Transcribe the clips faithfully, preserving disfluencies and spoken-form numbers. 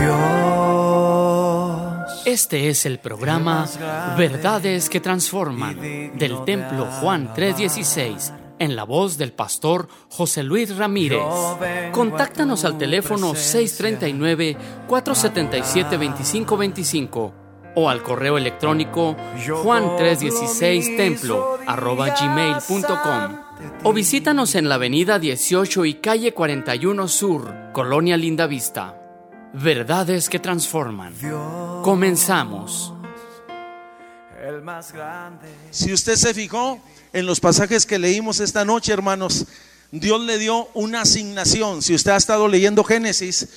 Dios. Este es el programa Verdades que Transforman del Templo Juan tres dieciséis, en la voz del Pastor José Luis Ramírez. Contáctanos al teléfono seis tres nueve, cuatro siete siete, dos cinco dos cinco o al correo electrónico juan tres dieciséis templo arroba gmail punto com o visítanos en la avenida dieciocho y calle cuarenta y uno Sur, Colonia Linda Vista. Verdades que transforman. Comenzamos. Si usted se fijó en los pasajes que leímos esta noche, hermanos, Dios le dio una asignación. Si usted ha estado leyendo Génesis,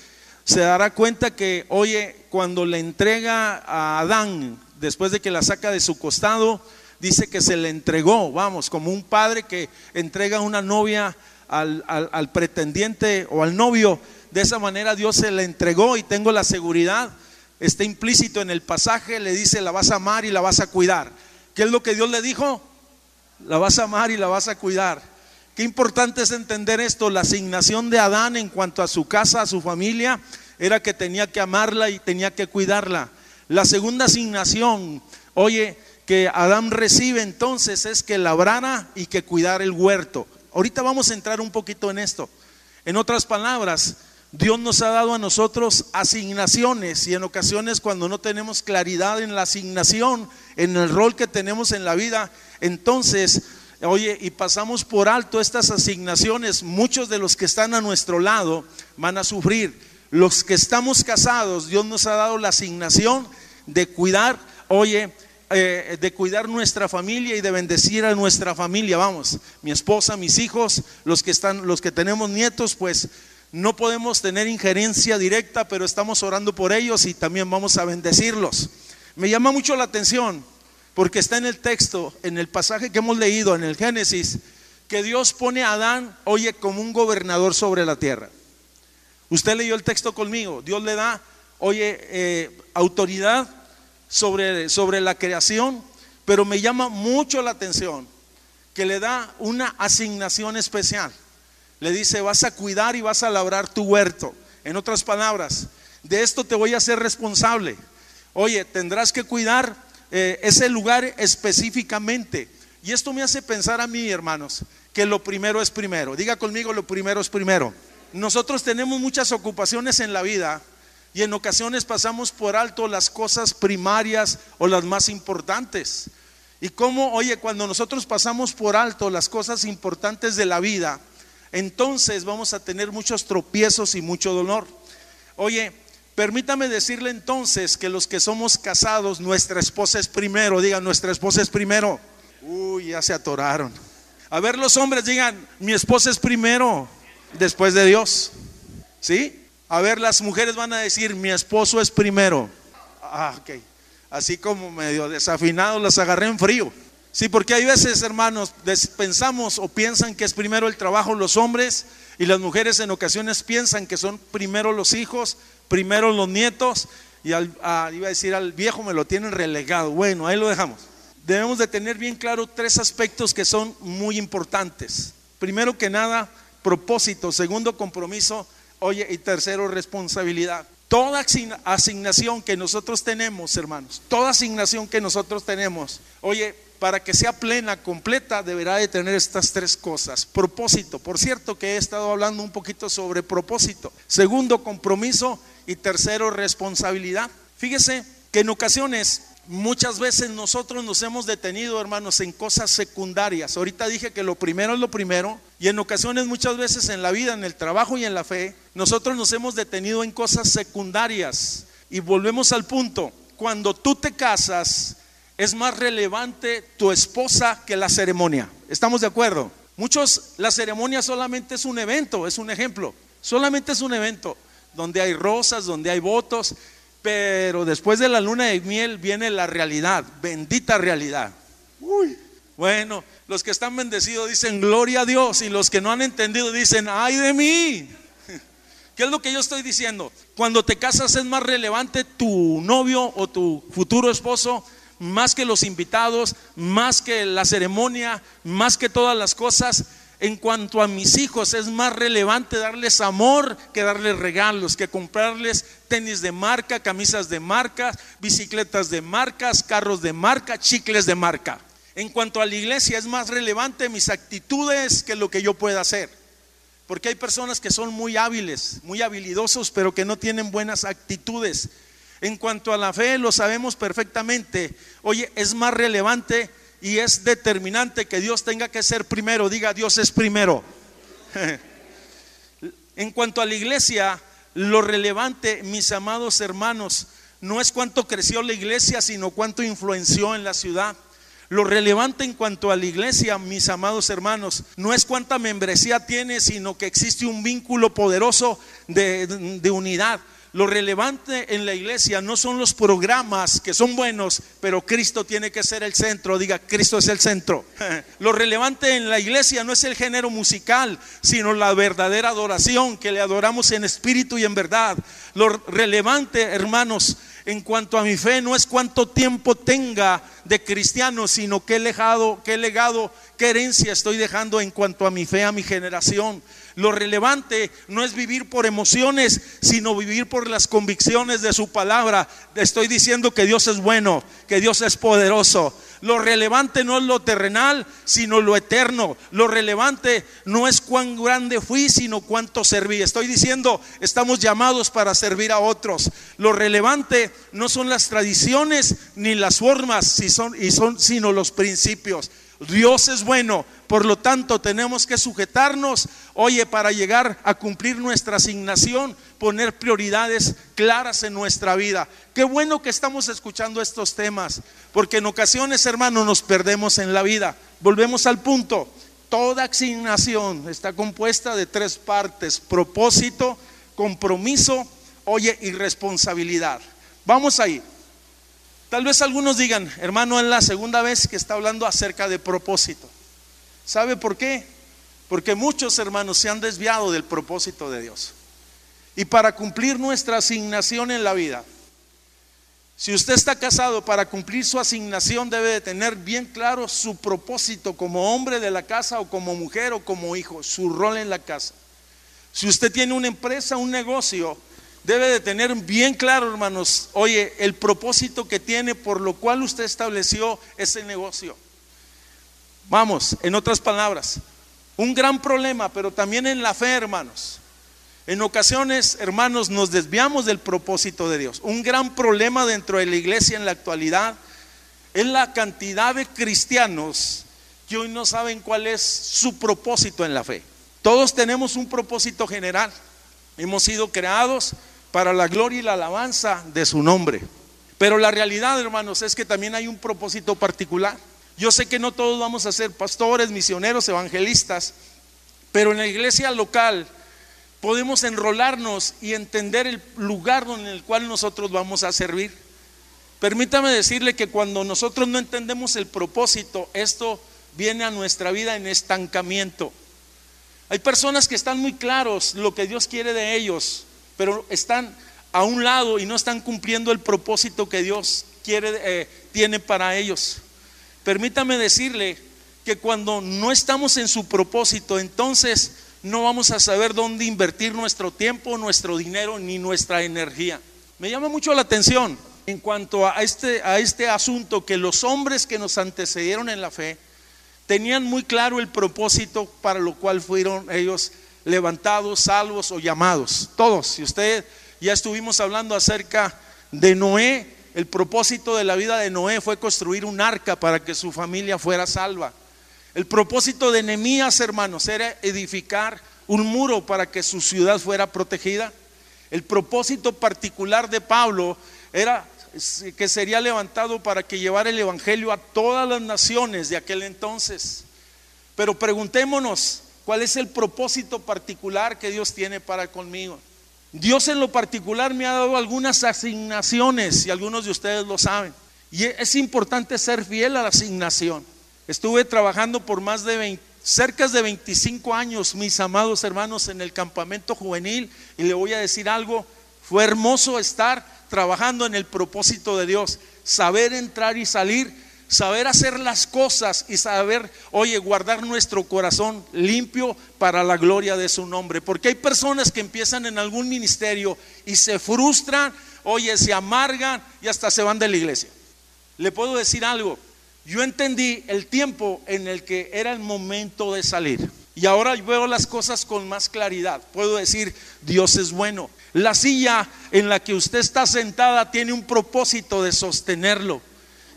se dará cuenta que, oye, cuando le entrega a Adán, después de que la saca de su costado, dice que se le entregó, vamos, como un padre que entrega una novia al, al, al pretendiente o al novio. De esa manera Dios se le entregó, y tengo la seguridad, está implícito en el pasaje, le dice: la vas a amar y la vas a cuidar. ¿Qué es lo que Dios le dijo? La vas a amar y la vas a cuidar. Qué importante es entender esto. La asignación de Adán en cuanto a su casa, a su familia, era que tenía que amarla y tenía que cuidarla. La segunda asignación, oye, que Adán recibe entonces, es que labrara y que cuidara el huerto. Ahorita vamos a entrar un poquito en esto. En otras palabras, Dios nos ha dado a nosotros asignaciones, y en ocasiones, cuando no tenemos claridad en la asignación, en el rol que tenemos en la vida, entonces, oye, y pasamos por alto estas asignaciones, muchos de los que están a nuestro lado van a sufrir. Los que estamos casados, Dios nos ha dado la asignación de cuidar, oye, Eh, de cuidar nuestra familia y de bendecir a nuestra familia. Vamos, mi esposa, mis hijos, los que están, los que tenemos nietos, pues no podemos tener injerencia directa, pero estamos orando por ellos y también vamos a bendecirlos. Me llama mucho la atención, porque está en el texto, en el pasaje que hemos leído, en el Génesis, que Dios pone a Adán, oye, como un gobernador sobre la tierra. Usted leyó el texto conmigo. Dios le da, oye, eh, autoridad Sobre, sobre la creación, pero me llama mucho la atención que le da una asignación especial. Le dice: vas a cuidar y vas a labrar tu huerto. En otras palabras, de esto te voy a hacer responsable. Oye, tendrás que cuidar eh, ese lugar específicamente. Y esto me hace pensar a mí, hermanos, que lo primero es primero. Diga conmigo: lo primero es primero. Nosotros tenemos muchas ocupaciones en la vida, y en ocasiones pasamos por alto las cosas primarias o las más importantes. Y como, oye, cuando nosotros pasamos por alto las cosas importantes de la vida, entonces vamos a tener muchos tropiezos y mucho dolor. Oye, permítame decirle entonces que los que somos casados, nuestra esposa es primero. Digan: nuestra esposa es primero. Uy, ya se atoraron. A ver, los hombres, digan: mi esposa es primero, después de Dios. ¿Sí? A ver, las mujeres van a decir: mi esposo es primero. Ah, ok. Así como medio desafinado, las agarré en frío. Sí, porque hay veces, hermanos, pensamos o piensan que es primero el trabajo, los hombres, y las mujeres en ocasiones piensan que son primero los hijos, primero los nietos, y al, a, iba a decir al viejo me lo tienen relegado. Bueno, ahí lo dejamos. Debemos de tener bien claro tres aspectos que son muy importantes. Primero que nada, propósito. Segundo, compromiso. Oye, y tercero, responsabilidad. Toda asignación que nosotros tenemos, hermanos, toda asignación que nosotros tenemos, oye, para que sea plena, completa, deberá de tener estas tres cosas. Propósito, por cierto que he estado hablando un poquito sobre propósito. Segundo, compromiso, y tercero, responsabilidad. Fíjese que en ocasiones, muchas veces nosotros nos hemos detenido, hermanos, en cosas secundarias. Ahorita dije que lo primero es lo primero, y en ocasiones, muchas veces en la vida, en el trabajo y en la fe, nosotros nos hemos detenido en cosas secundarias. Y volvemos al punto: cuando tú te casas, es más relevante tu esposa que la ceremonia. ¿Estamos de acuerdo? Muchos, la ceremonia solamente es un evento, es un ejemplo. Solamente es un evento donde hay rosas, donde hay votos. Pero después de la luna de miel viene la realidad, bendita realidad. Uy. Bueno, los que están bendecidos dicen: gloria a Dios. Y los que no han entendido dicen: ay de mí. ¿Qué es lo que yo estoy diciendo? Cuando te casas es más relevante tu novio o tu futuro esposo, más que los invitados, más que la ceremonia, más que todas las cosas. En cuanto a mis hijos, es más relevante darles amor que darles regalos, que comprarles tenis de marca, camisas de marca, bicicletas de marcas, carros de marca, chicles de marca. En cuanto a la iglesia, es más relevante mis actitudes que lo que yo pueda hacer. Porque hay personas que son muy hábiles, muy habilidosos, pero que no tienen buenas actitudes. En cuanto a la fe, lo sabemos perfectamente. Oye, es más relevante y es determinante que Dios tenga que ser primero. Diga, Dios es primero. En cuanto a la iglesia, lo relevante, mis amados hermanos, no es cuánto creció la iglesia, sino cuánto influenció en la ciudad. Lo relevante en cuanto a la iglesia, mis amados hermanos, no es cuánta membresía tiene, sino que existe un vínculo poderoso de, de unidad. Lo relevante en la iglesia no son los programas, que son buenos, pero Cristo tiene que ser el centro. Diga, Cristo es el centro. Lo relevante en la iglesia no es el género musical, sino la verdadera adoración, que le adoramos en espíritu y en verdad. Lo relevante, hermanos, en cuanto a mi fe, no es cuánto tiempo tenga de cristiano, sino qué legado, qué legado, qué herencia estoy dejando en cuanto a mi fe a mi generación. Lo relevante no es vivir por emociones, sino vivir por las convicciones de su palabra. Estoy diciendo que Dios es bueno, que Dios es poderoso. Lo relevante no es lo terrenal, sino lo eterno. Lo relevante no es cuán grande fui, sino cuánto serví. Estoy diciendo, estamos llamados para servir a otros. Lo relevante no son las tradiciones ni las formas, si son, y son, sino los principios. Dios es bueno, por lo tanto tenemos que sujetarnos, oye, para llegar a cumplir nuestra asignación, poner prioridades claras en nuestra vida. Qué bueno que estamos escuchando estos temas, porque en ocasiones, hermanos, nos perdemos en la vida. Volvemos al punto: toda asignación está compuesta de tres partes: propósito, compromiso, oye, y responsabilidad. Vamos ahí. Tal vez algunos digan, hermano, es la segunda vez que está hablando acerca de propósito. ¿Sabe por qué? Porque muchos hermanos se han desviado del propósito de Dios. Y para cumplir nuestra asignación en la vida, si usted está casado, para cumplir su asignación debe de tener bien claro su propósito como hombre de la casa, o como mujer, o como hijo, su rol en la casa. Si usted tiene una empresa, un negocio, debe de tener bien claro, hermanos, oye, el propósito que tiene, por lo cual usted estableció ese negocio. Vamos, en otras palabras, un gran problema, pero también en la fe, hermanos. En ocasiones, hermanos, nos desviamos del propósito de Dios. Un gran problema dentro de la iglesia en la actualidad es la cantidad de cristianos que hoy no saben cuál es su propósito en la fe. Todos tenemos un propósito general. Hemos sido creados para la gloria y la alabanza de su nombre. Pero la realidad, hermanos, es que también hay un propósito particular. Yo sé que no todos vamos a ser pastores, misioneros, evangelistas, pero en la iglesia local podemos enrolarnos y entender el lugar en el cual nosotros vamos a servir. Permítame decirle que cuando nosotros no entendemos el propósito, esto viene a nuestra vida en estancamiento. Hay personas que están muy claros lo que Dios quiere de ellos, pero están a un lado y no están cumpliendo el propósito que Dios quiere, eh, tiene para ellos. Permítame decirle que cuando no estamos en su propósito, entonces no vamos a saber dónde invertir nuestro tiempo, nuestro dinero, ni nuestra energía. Me llama mucho la atención en cuanto a este, a este asunto, que los hombres que nos antecedieron en la fe tenían muy claro el propósito para lo cual fueron ellos levantados, salvos o llamados. Todos, si usted, ya estuvimos hablando acerca de Noé. El propósito de la vida de Noé fue construir un arca para que su familia fuera salva. El propósito de Nehemías, hermanos, era edificar un muro para que su ciudad fuera protegida. El propósito particular de Pablo era que sería levantado para que llevara el evangelio a todas las naciones de aquel entonces. Pero preguntémonos, ¿cuál es el propósito particular que Dios tiene para conmigo? Dios en lo particular me ha dado algunas asignaciones, y algunos de ustedes lo saben, y es importante ser fiel a la asignación. Estuve trabajando por más de veinte, cerca de veinticinco años, mis amados hermanos, en el campamento juvenil, y le voy a decir algo: fue hermoso estar trabajando en el propósito de Dios, saber entrar y salir Saber hacer las cosas y saber, oye, guardar nuestro corazón limpio para la gloria de su nombre. Porque hay personas que empiezan en algún ministerio y se frustran, oye, se amargan y hasta se van de la iglesia. Le puedo decir algo, yo entendí el tiempo en el que era el momento de salir. Y ahora veo las cosas con más claridad. Puedo decir, Dios es bueno. La silla en la que usted está sentada tiene un propósito de sostenerlo.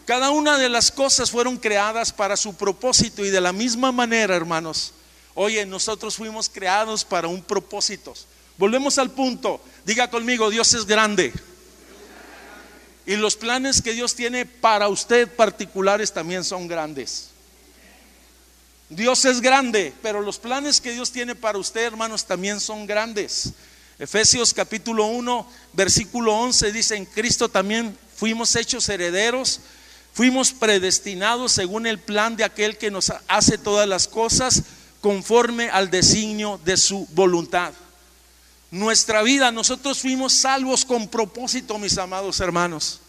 Cada una de las cosas fueron creadas para su propósito, y de la misma manera, hermanos, oye, nosotros fuimos creados para un propósito. Volvemos al punto, diga conmigo, Dios es grande. Y los planes que Dios tiene para usted particulares también son grandes. Dios es grande, pero los planes que Dios tiene para usted, hermanos, también son grandes. Efesios capítulo uno, versículo once dice, en Cristo también fuimos hechos herederos. Fuimos predestinados según el plan de aquel que nos hace todas las cosas conforme al designio de su voluntad. Nuestra vida, nosotros fuimos salvos con propósito, mis amados hermanos.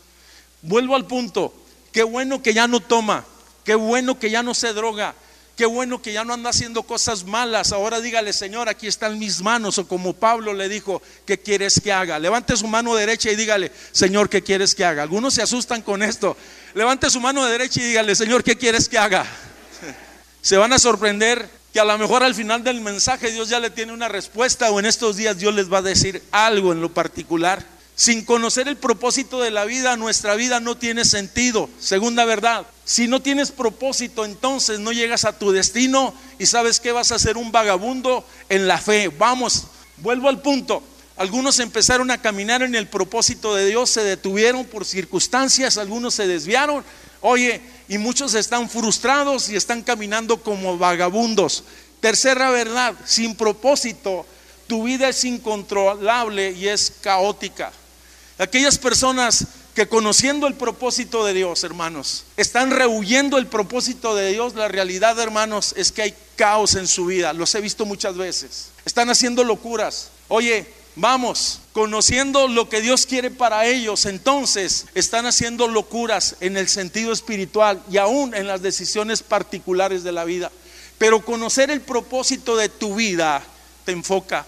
Vuelvo al punto, qué bueno que ya no toma, qué bueno que ya no se droga, qué bueno que ya no anda haciendo cosas malas. Ahora dígale, Señor, aquí están mis manos, o como Pablo le dijo, ¿qué quieres que haga? Levante su mano derecha y dígale, Señor, ¿qué quieres que haga? Algunos se asustan con esto. Levante su mano derecha y dígale, Señor, ¿qué quieres que haga? Se van a sorprender que a lo mejor al final del mensaje Dios ya le tiene una respuesta, o en estos días Dios les va a decir algo en lo particular. Sin conocer el propósito de la vida, nuestra vida no tiene sentido. Segunda verdad, si no tienes propósito, entonces no llegas a tu destino, y sabes que vas a ser un vagabundo en la fe. Vamos, vuelvo al punto. Algunos empezaron a caminar en el propósito de Dios, se detuvieron por circunstancias, algunos se desviaron, oye, y muchos están frustrados y están caminando como vagabundos. Tercera verdad, sin propósito, tu vida es incontrolable y es caótica. Aquellas personas que conociendo el propósito de Dios, hermanos, están rehuyendo el propósito de Dios, la realidad, hermanos, es que hay caos en su vida. Los he visto muchas veces. Están haciendo locuras. Oye, vamos, conociendo lo que Dios quiere para ellos, entonces están haciendo locuras en el sentido espiritual y aún en las decisiones particulares de la vida. Pero conocer el propósito de tu vida te enfoca.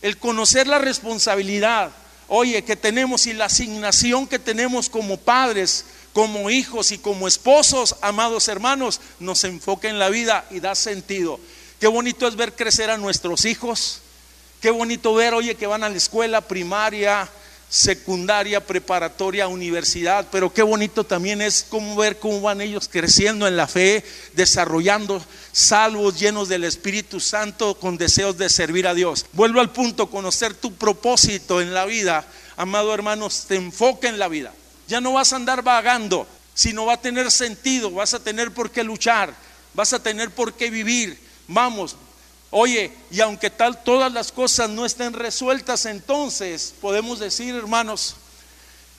El conocer la responsabilidad, oye, que tenemos, y la asignación que tenemos como padres, como hijos y como esposos, amados hermanos, nos enfoca en la vida y da sentido. Qué bonito es ver crecer a nuestros hijos. Qué bonito ver, oye, que van a la escuela primaria, secundaria, preparatoria, universidad. Pero qué bonito también es como ver cómo van ellos creciendo en la fe, desarrollando, salvos, llenos del Espíritu Santo, con deseos de servir a Dios. Vuelvo al punto, conocer tu propósito en la vida, amado hermanos, te enfoca en la vida. Ya no vas a andar vagando, sino va a tener sentido, vas a tener por qué luchar, vas a tener por qué vivir. Vamos, oye, y aunque tal todas las cosas no estén resueltas, entonces podemos decir, hermanos,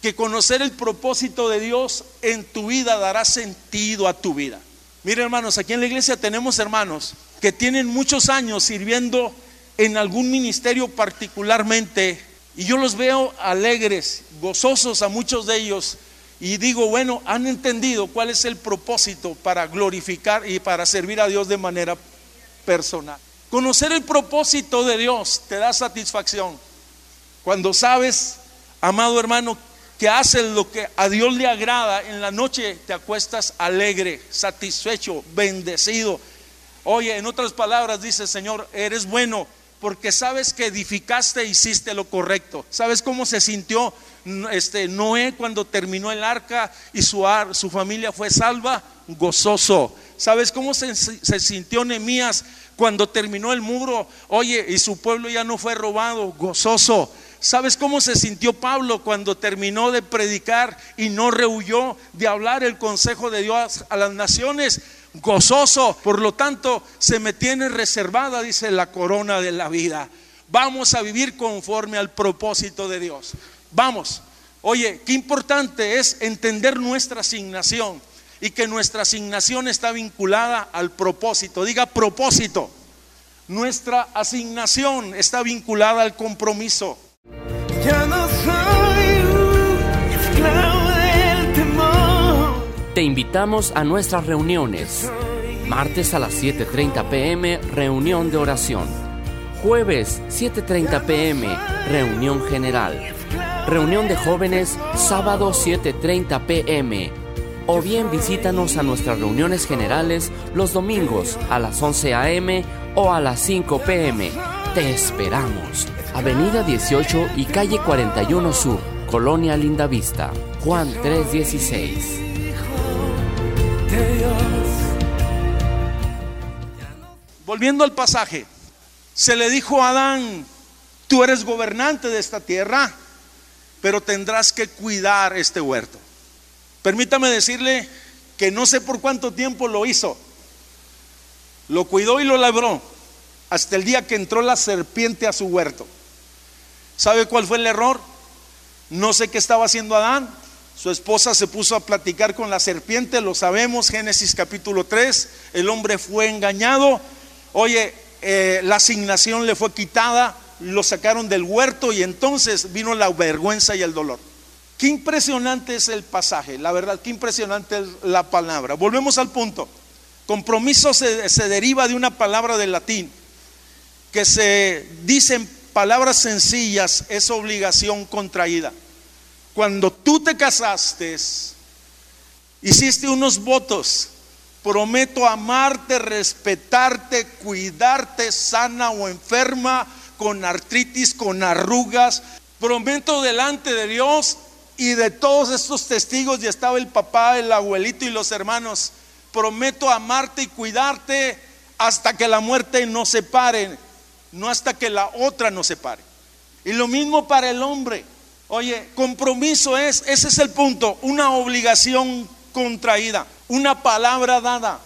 que conocer el propósito de Dios en tu vida dará sentido a tu vida. Mire, hermanos, aquí en la iglesia tenemos hermanos que tienen muchos años sirviendo en algún ministerio particularmente, y yo los veo alegres, gozosos a muchos de ellos, y digo, bueno, han entendido cuál es el propósito para glorificar y para servir a Dios de manera personal. Conocer el propósito de Dios te da satisfacción cuando sabes, amado hermano, que haces lo que a Dios le agrada. En la noche te acuestas alegre, satisfecho, bendecido. Oye, en otras palabras dice, Señor, eres bueno, porque sabes que edificaste e hiciste lo correcto. ¿Sabes cómo se sintió este Noé cuando terminó el arca y su, ar, su familia fue salva? Gozoso. ¿Sabes cómo se, se sintió Nehemías cuando terminó el muro? Oye, y su pueblo ya no fue robado. Gozoso. ¿Sabes cómo se sintió Pablo cuando terminó de predicar y no rehuyó de hablar el consejo de Dios a las naciones? Gozoso. Por lo tanto, se me tiene reservada, dice, la corona de la vida. Vamos a vivir conforme al propósito de Dios. Vamos. Oye, qué importante es entender nuestra asignación, y que nuestra asignación está vinculada al propósito. Diga propósito. Nuestra asignación está vinculada al compromiso. Ya no soy esclavo del temor. Te invitamos a nuestras reuniones. Martes a las siete y media de la mañana, reunión de oración. Jueves, siete y media de la mañana, reunión general. Reunión de jóvenes, sábado, siete y media de la mañana. O bien visítanos a nuestras reuniones generales los domingos a las once de la mañana o a las cinco de la tarde. Te esperamos. Avenida dieciocho y calle cuarenta y uno Sur, Colonia Lindavista, Juan tres dieciséis. Volviendo al pasaje, se le dijo a Adán: tú eres gobernante de esta tierra, pero tendrás que cuidar este huerto. Permítame decirle que no sé por cuánto tiempo lo hizo. Lo cuidó y lo labró hasta el día que entró la serpiente a su huerto. ¿Sabe cuál fue el error? No sé qué estaba haciendo Adán. Su esposa se puso a platicar con la serpiente, lo sabemos, Génesis capítulo tres. El hombre fue engañado. Oye, eh, la asignación le fue quitada, lo sacaron del huerto y entonces vino la vergüenza y el dolor. Qué impresionante es el pasaje, la verdad, qué impresionante es la palabra. Volvemos al punto. Compromiso se, se deriva de una palabra del latín que se dice en palabras sencillas: es obligación contraída. Cuando tú te casaste, hiciste unos votos: prometo amarte, respetarte, cuidarte, sana o enferma, con artritis, con arrugas. Prometo delante de Dios y de todos estos testigos, ya estaba el papá, el abuelito y los hermanos. Prometo amarte y cuidarte hasta que la muerte nos separe, no hasta que la otra nos separe. Y lo mismo para el hombre. Oye, compromiso es, ese es el punto, una obligación contraída, una palabra dada.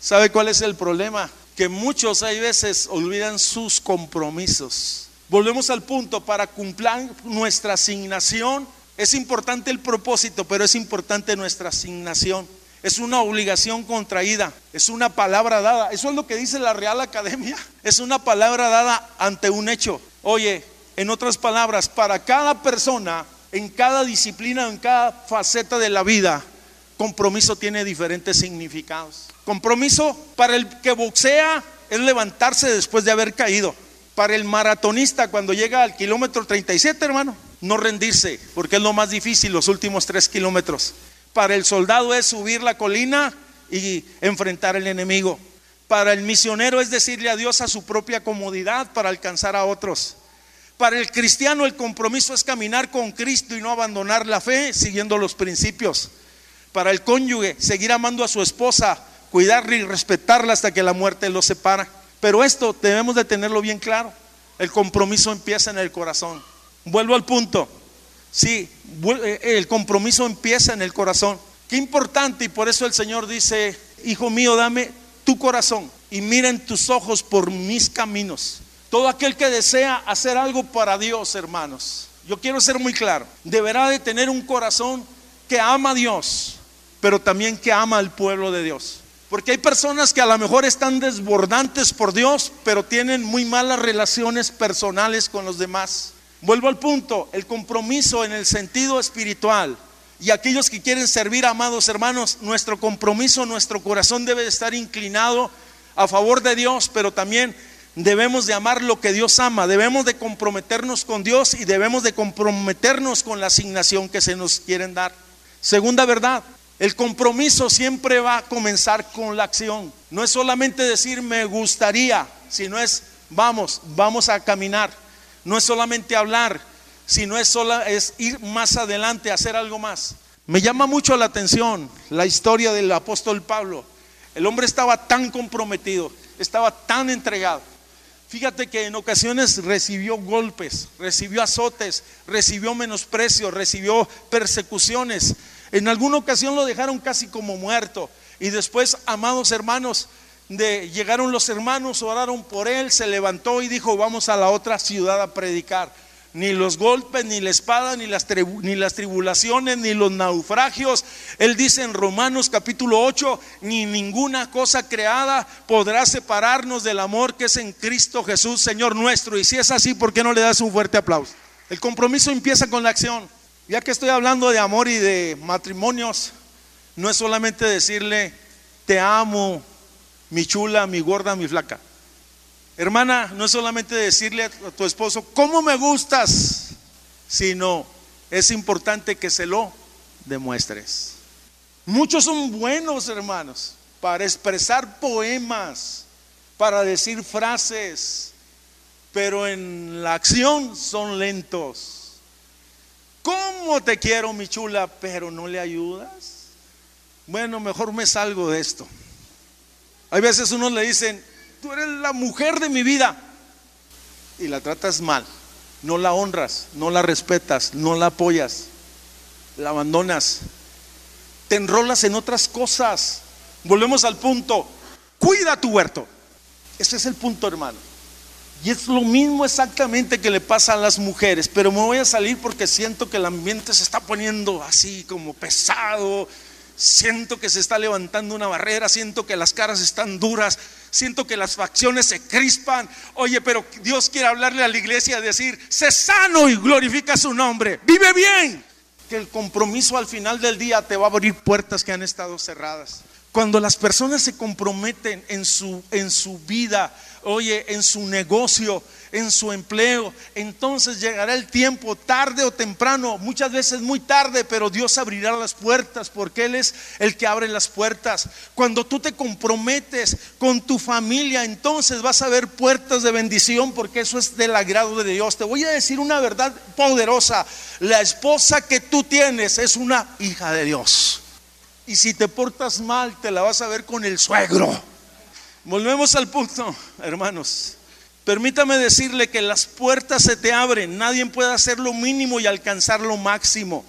¿Sabe cuál es el problema? Que muchos hay veces olvidan sus compromisos. Volvemos al punto: para cumplir nuestra asignación es importante el propósito, pero es importante nuestra asignación. Es una obligación contraída, es una palabra dada. Eso es lo que dice la Real Academia. Es una palabra dada ante un hecho. Oye, en otras palabras, para cada persona, en cada disciplina, en cada faceta de la vida, compromiso tiene diferentes significados. Compromiso para el que boxea es levantarse después de haber caído. Para el maratonista, cuando llega al kilómetro treinta y siete, hermano, no rendirse, porque es lo más difícil, los últimos tres kilómetros. Para el soldado es subir la colina y enfrentar al enemigo. Para el misionero es decirle adiós a su propia comodidad para alcanzar a otros. Para el cristiano, el compromiso es caminar con Cristo y no abandonar la fe, siguiendo los principios. Para el cónyuge, seguir amando a su esposa, cuidarla y respetarla hasta que la muerte los separa. Pero esto debemos de tenerlo bien claro: el compromiso empieza en el corazón. Vuelvo al punto. Sí, el compromiso empieza en el corazón. Qué importante, y por eso el Señor dice: hijo mío, dame tu corazón y miren tus ojos por mis caminos. Todo aquel que desea hacer algo para Dios, hermanos, yo quiero ser muy claro, deberá de tener un corazón que ama a Dios, pero también que ama al pueblo de Dios. Porque hay personas que a lo mejor están desbordantes por Dios, pero tienen muy malas relaciones personales con los demás. Vuelvo al punto: el compromiso en el sentido espiritual. Y aquellos que quieren servir, amados hermanos, nuestro compromiso, nuestro corazón debe estar inclinado a favor de Dios, pero también debemos de amar lo que Dios ama. Debemos de comprometernos con Dios y debemos de comprometernos con la asignación que se nos quieren dar. Segunda verdad: el compromiso siempre va a comenzar con la acción. No es solamente decir me gustaría, sino es vamos, vamos a caminar. No es solamente hablar, sino es, sola, es ir más adelante, hacer algo más. Me llama mucho la atención la historia del apóstol Pablo. El hombre estaba tan comprometido, estaba tan entregado. Fíjate que en ocasiones recibió golpes, recibió azotes, recibió menosprecio, recibió persecuciones. En alguna ocasión lo dejaron casi como muerto. Y después, amados hermanos, de, llegaron los hermanos, oraron por él, se levantó y dijo: vamos a la otra ciudad a predicar. Ni los golpes, ni la espada, ni las, tribu, ni las tribulaciones, ni los naufragios. Él dice en Romanos capítulo ocho: ni ninguna cosa creada podrá separarnos del amor que es en Cristo Jesús, Señor nuestro. Y si es así, ¿por qué no le das un fuerte aplauso? El compromiso empieza con la acción. Ya que estoy hablando de amor y de matrimonios, no es solamente decirle te amo, mi chula, mi gorda, mi flaca. Hermana, no es solamente decirle a tu esposo cómo me gustas, sino es importante que se lo demuestres. Muchos son buenos, hermanos, para expresar poemas, para decir frases, pero en la acción son lentos. ¿Cómo te quiero, mi chula? Pero no le ayudas. Bueno, mejor me salgo de esto. Hay veces unos le dicen, tú eres la mujer de mi vida, y la tratas mal, no la honras, no la respetas, no la apoyas, la abandonas, te enrolas en otras cosas. Volvemos al punto, cuida tu huerto. Ese es el punto, hermano. Y es lo mismo exactamente que le pasa a las mujeres. Pero me voy a salir porque siento que el ambiente se está poniendo así como pesado. Siento que se está levantando una barrera, siento que las caras están duras, siento que las facciones se crispan. Oye, pero Dios quiere hablarle a la iglesia, decir, sé sano y glorifica su nombre, vive bien. Que el compromiso al final del día te va a abrir puertas que han estado cerradas. Cuando las personas se comprometen en su, en su vida, oye, en su negocio, en su empleo, entonces llegará el tiempo, tarde o temprano, muchas veces muy tarde, pero Dios abrirá las puertas, porque Él es el que abre las puertas. Cuando tú te comprometes con tu familia, entonces vas a ver puertas de bendición, porque eso es del agrado de Dios. Te voy a decir una verdad poderosa: la esposa que tú tienes es una hija de Dios, y si te portas mal, te la vas a ver con el suegro. Volvemos al punto, hermanos. Permítame decirle que las puertas se te abren. Nadie puede hacer lo mínimo y alcanzar lo máximo.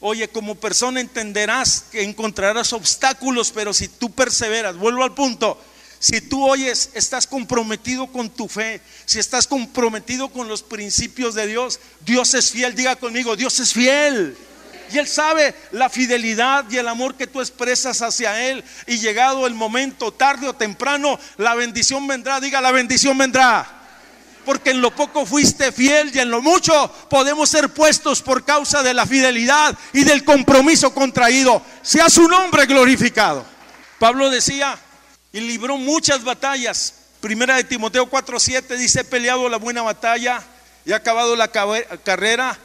Oye, como persona entenderás que encontrarás obstáculos, pero si tú perseveras, vuelvo al punto, si tú oyes, estás comprometido con tu fe, si estás comprometido con los principios de Dios, Dios es fiel. Diga conmigo, Dios es fiel. Y Él sabe la fidelidad y el amor que tú expresas hacia Él. Y llegado el momento, tarde o temprano, la bendición vendrá. Diga, la bendición vendrá. Porque en lo poco fuiste fiel, y en lo mucho podemos ser puestos por causa de la fidelidad y del compromiso contraído. Sea su nombre glorificado. Pablo decía, y libró muchas batallas. Primera de Timoteo cuatro siete dice, he peleado la buena batalla, he acabado la carrera,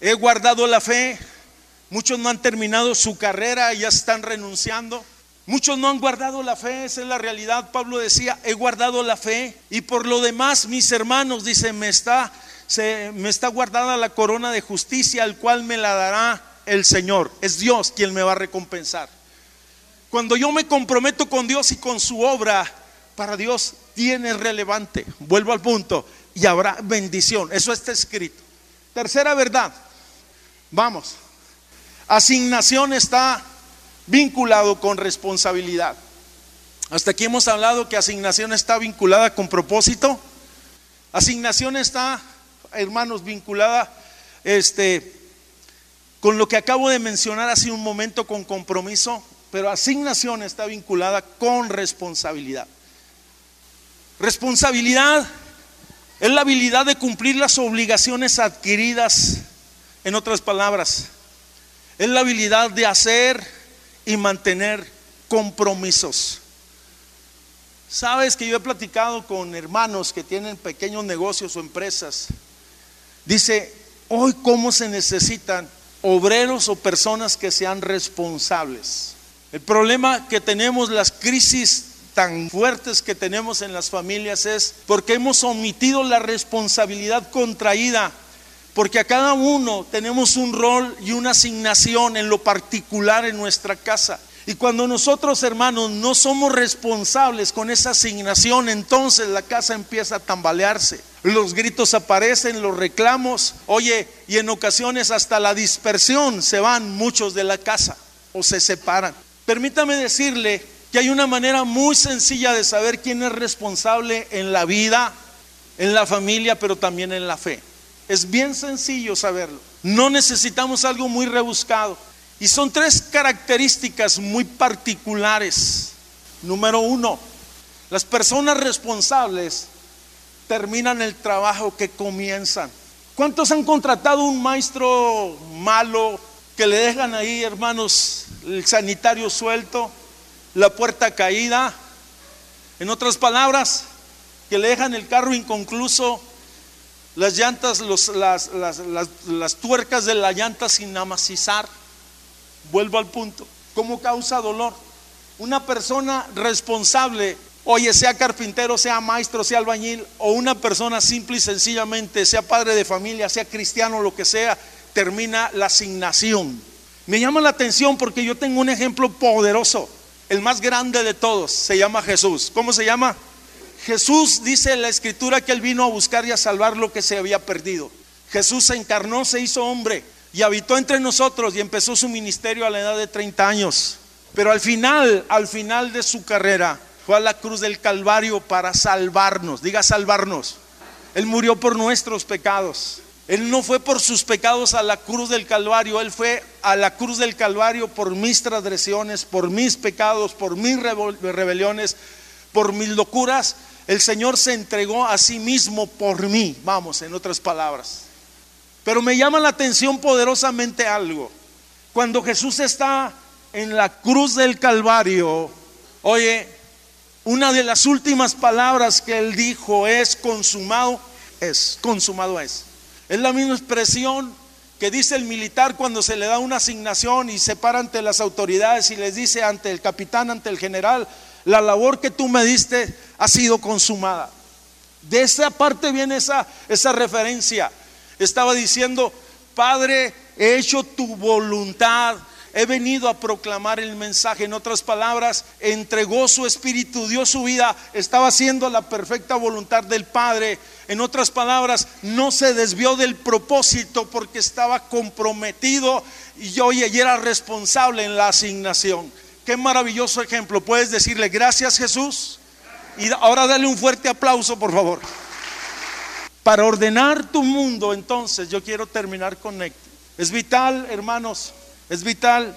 he guardado la fe. Muchos no han terminado su carrera y ya están renunciando. Muchos no han guardado la fe, esa es la realidad. Pablo decía, he guardado la fe, y por lo demás, mis hermanos, dice, me está, se, me está guardada la corona de justicia, el cual me la dará el Señor. Es Dios quien me va a recompensar. Cuando yo me comprometo con Dios y con su obra, para Dios tiene relevante. Vuelvo al punto, y habrá bendición. Eso está escrito. Tercera verdad, vamos. Asignación está vinculado con responsabilidad. Hasta aquí hemos hablado que asignación está vinculada con propósito. Asignación está, hermanos, vinculada este, con lo que acabo de mencionar hace un momento, con compromiso. Pero asignación está vinculada con responsabilidad. Responsabilidad es la habilidad de cumplir las obligaciones adquiridas. En otras palabras, es la habilidad de hacer y mantener compromisos. Sabes que yo he platicado con hermanos que tienen pequeños negocios o empresas. Dice, hoy cómo se necesitan obreros o personas que sean responsables. El problema que tenemos, las crisis tan fuertes que tenemos en las familias, es porque hemos omitido la responsabilidad contraída. Porque a cada uno tenemos un rol y una asignación en lo particular en nuestra casa. Y cuando nosotros, hermanos, no somos responsables con esa asignación, entonces la casa empieza a tambalearse. Los gritos aparecen, los reclamos, oye, y en ocasiones hasta la dispersión, se van muchos de la casa o se separan. Permítame decirle que hay una manera muy sencilla de saber quién es responsable en la vida, en la familia, pero también en la fe. Es bien sencillo saberlo. No necesitamos algo muy rebuscado. Y son tres características muy particulares. Número uno, las personas responsables terminan el trabajo que comienzan. ¿Cuántos han contratado un maestro malo que le dejan ahí, hermanos, el sanitario suelto, la puerta caída, en otras palabras, que le dejan el carro inconcluso, las llantas, los, las, las, las, las tuercas de la llanta sin amacizar. Vuelvo al punto, ¿cómo causa dolor? Una persona responsable, oye, sea carpintero, sea maestro, sea albañil, o una persona simple y sencillamente, sea padre de familia, sea cristiano, lo que sea, termina la asignación. Me llama la atención porque yo tengo un ejemplo poderoso, el más grande de todos, se llama Jesús. ¿Cómo se llama? Jesús, dice en la escritura, que él vino a buscar y a salvar lo que se había perdido. Jesús se encarnó, se hizo hombre y habitó entre nosotros y empezó su ministerio a la edad de treinta años. Pero al final, al final de su carrera, fue a la cruz del Calvario para salvarnos. Diga salvarnos. Él murió por nuestros pecados. Él no fue por sus pecados a la cruz del Calvario, él fue a la cruz del Calvario por mis transgresiones, por mis pecados, por mis rebeliones, por mis locuras. El Señor se entregó a sí mismo por mí, vamos, en otras palabras. Pero me llama la atención poderosamente algo. Cuando Jesús está en la cruz del Calvario, oye, una de las últimas palabras que él dijo es: consumado es, consumado es. Es la misma expresión que dice el militar cuando se le da una asignación y se para ante las autoridades y les dice, ante el capitán, ante el general: la labor que tú me diste ha sido consumada. De esa parte viene esa, esa referencia. Estaba diciendo: Padre, he hecho tu voluntad, he venido a proclamar el mensaje. En otras palabras, entregó su espíritu, dio su vida, estaba haciendo la perfecta voluntad del Padre. En otras palabras, no se desvió del propósito porque estaba comprometido y oye, y era responsable en la asignación. Qué maravilloso ejemplo. Puedes decirle: gracias, Jesús. Y ahora dale un fuerte aplauso, por favor. Para ordenar tu mundo, entonces yo quiero terminar con esto. Es vital, hermanos, es vital,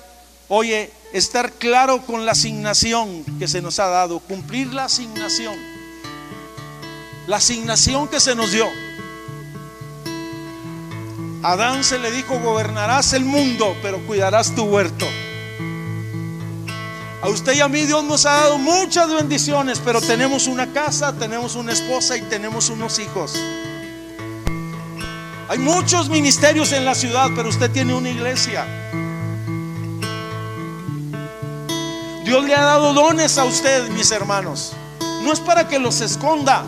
oye, estar claro con la asignación que se nos ha dado, cumplir la asignación, la asignación que se nos dio. A Adán se le dijo: gobernarás el mundo, pero cuidarás tu huerto. A usted y a mí Dios nos ha dado muchas bendiciones, pero tenemos una casa, tenemos una esposa y tenemos unos hijos. Hay muchos ministerios en la ciudad, pero usted tiene una iglesia. Dios le ha dado dones a usted, mis hermanos. No es para que los esconda.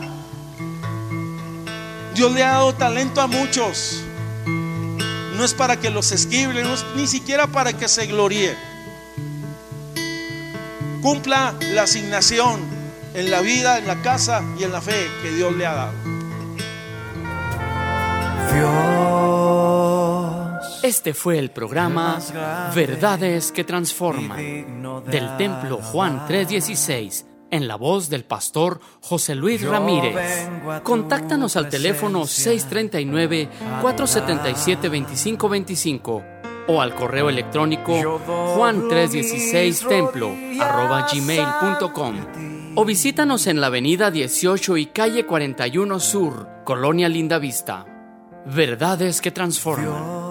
Dios le ha dado talento a muchos. No es para que los esquive, no es ni siquiera para que se gloríe. Cumpla la asignación en la vida, en la casa y en la fe que Dios le ha dado. Dios. Este fue el programa Verdades que Transforman, del Templo Juan tres dieciséis, en la voz del pastor José Luis Ramírez. Contáctanos al teléfono seis tres nueve, cuatro siete siete, dos cinco dos cinco o al correo electrónico juan tres dieciséis templo arroba gmail punto com, o visítanos en la avenida dieciocho y calle cuarenta y uno Sur, Colonia Linda Vista. Verdades que Transforman.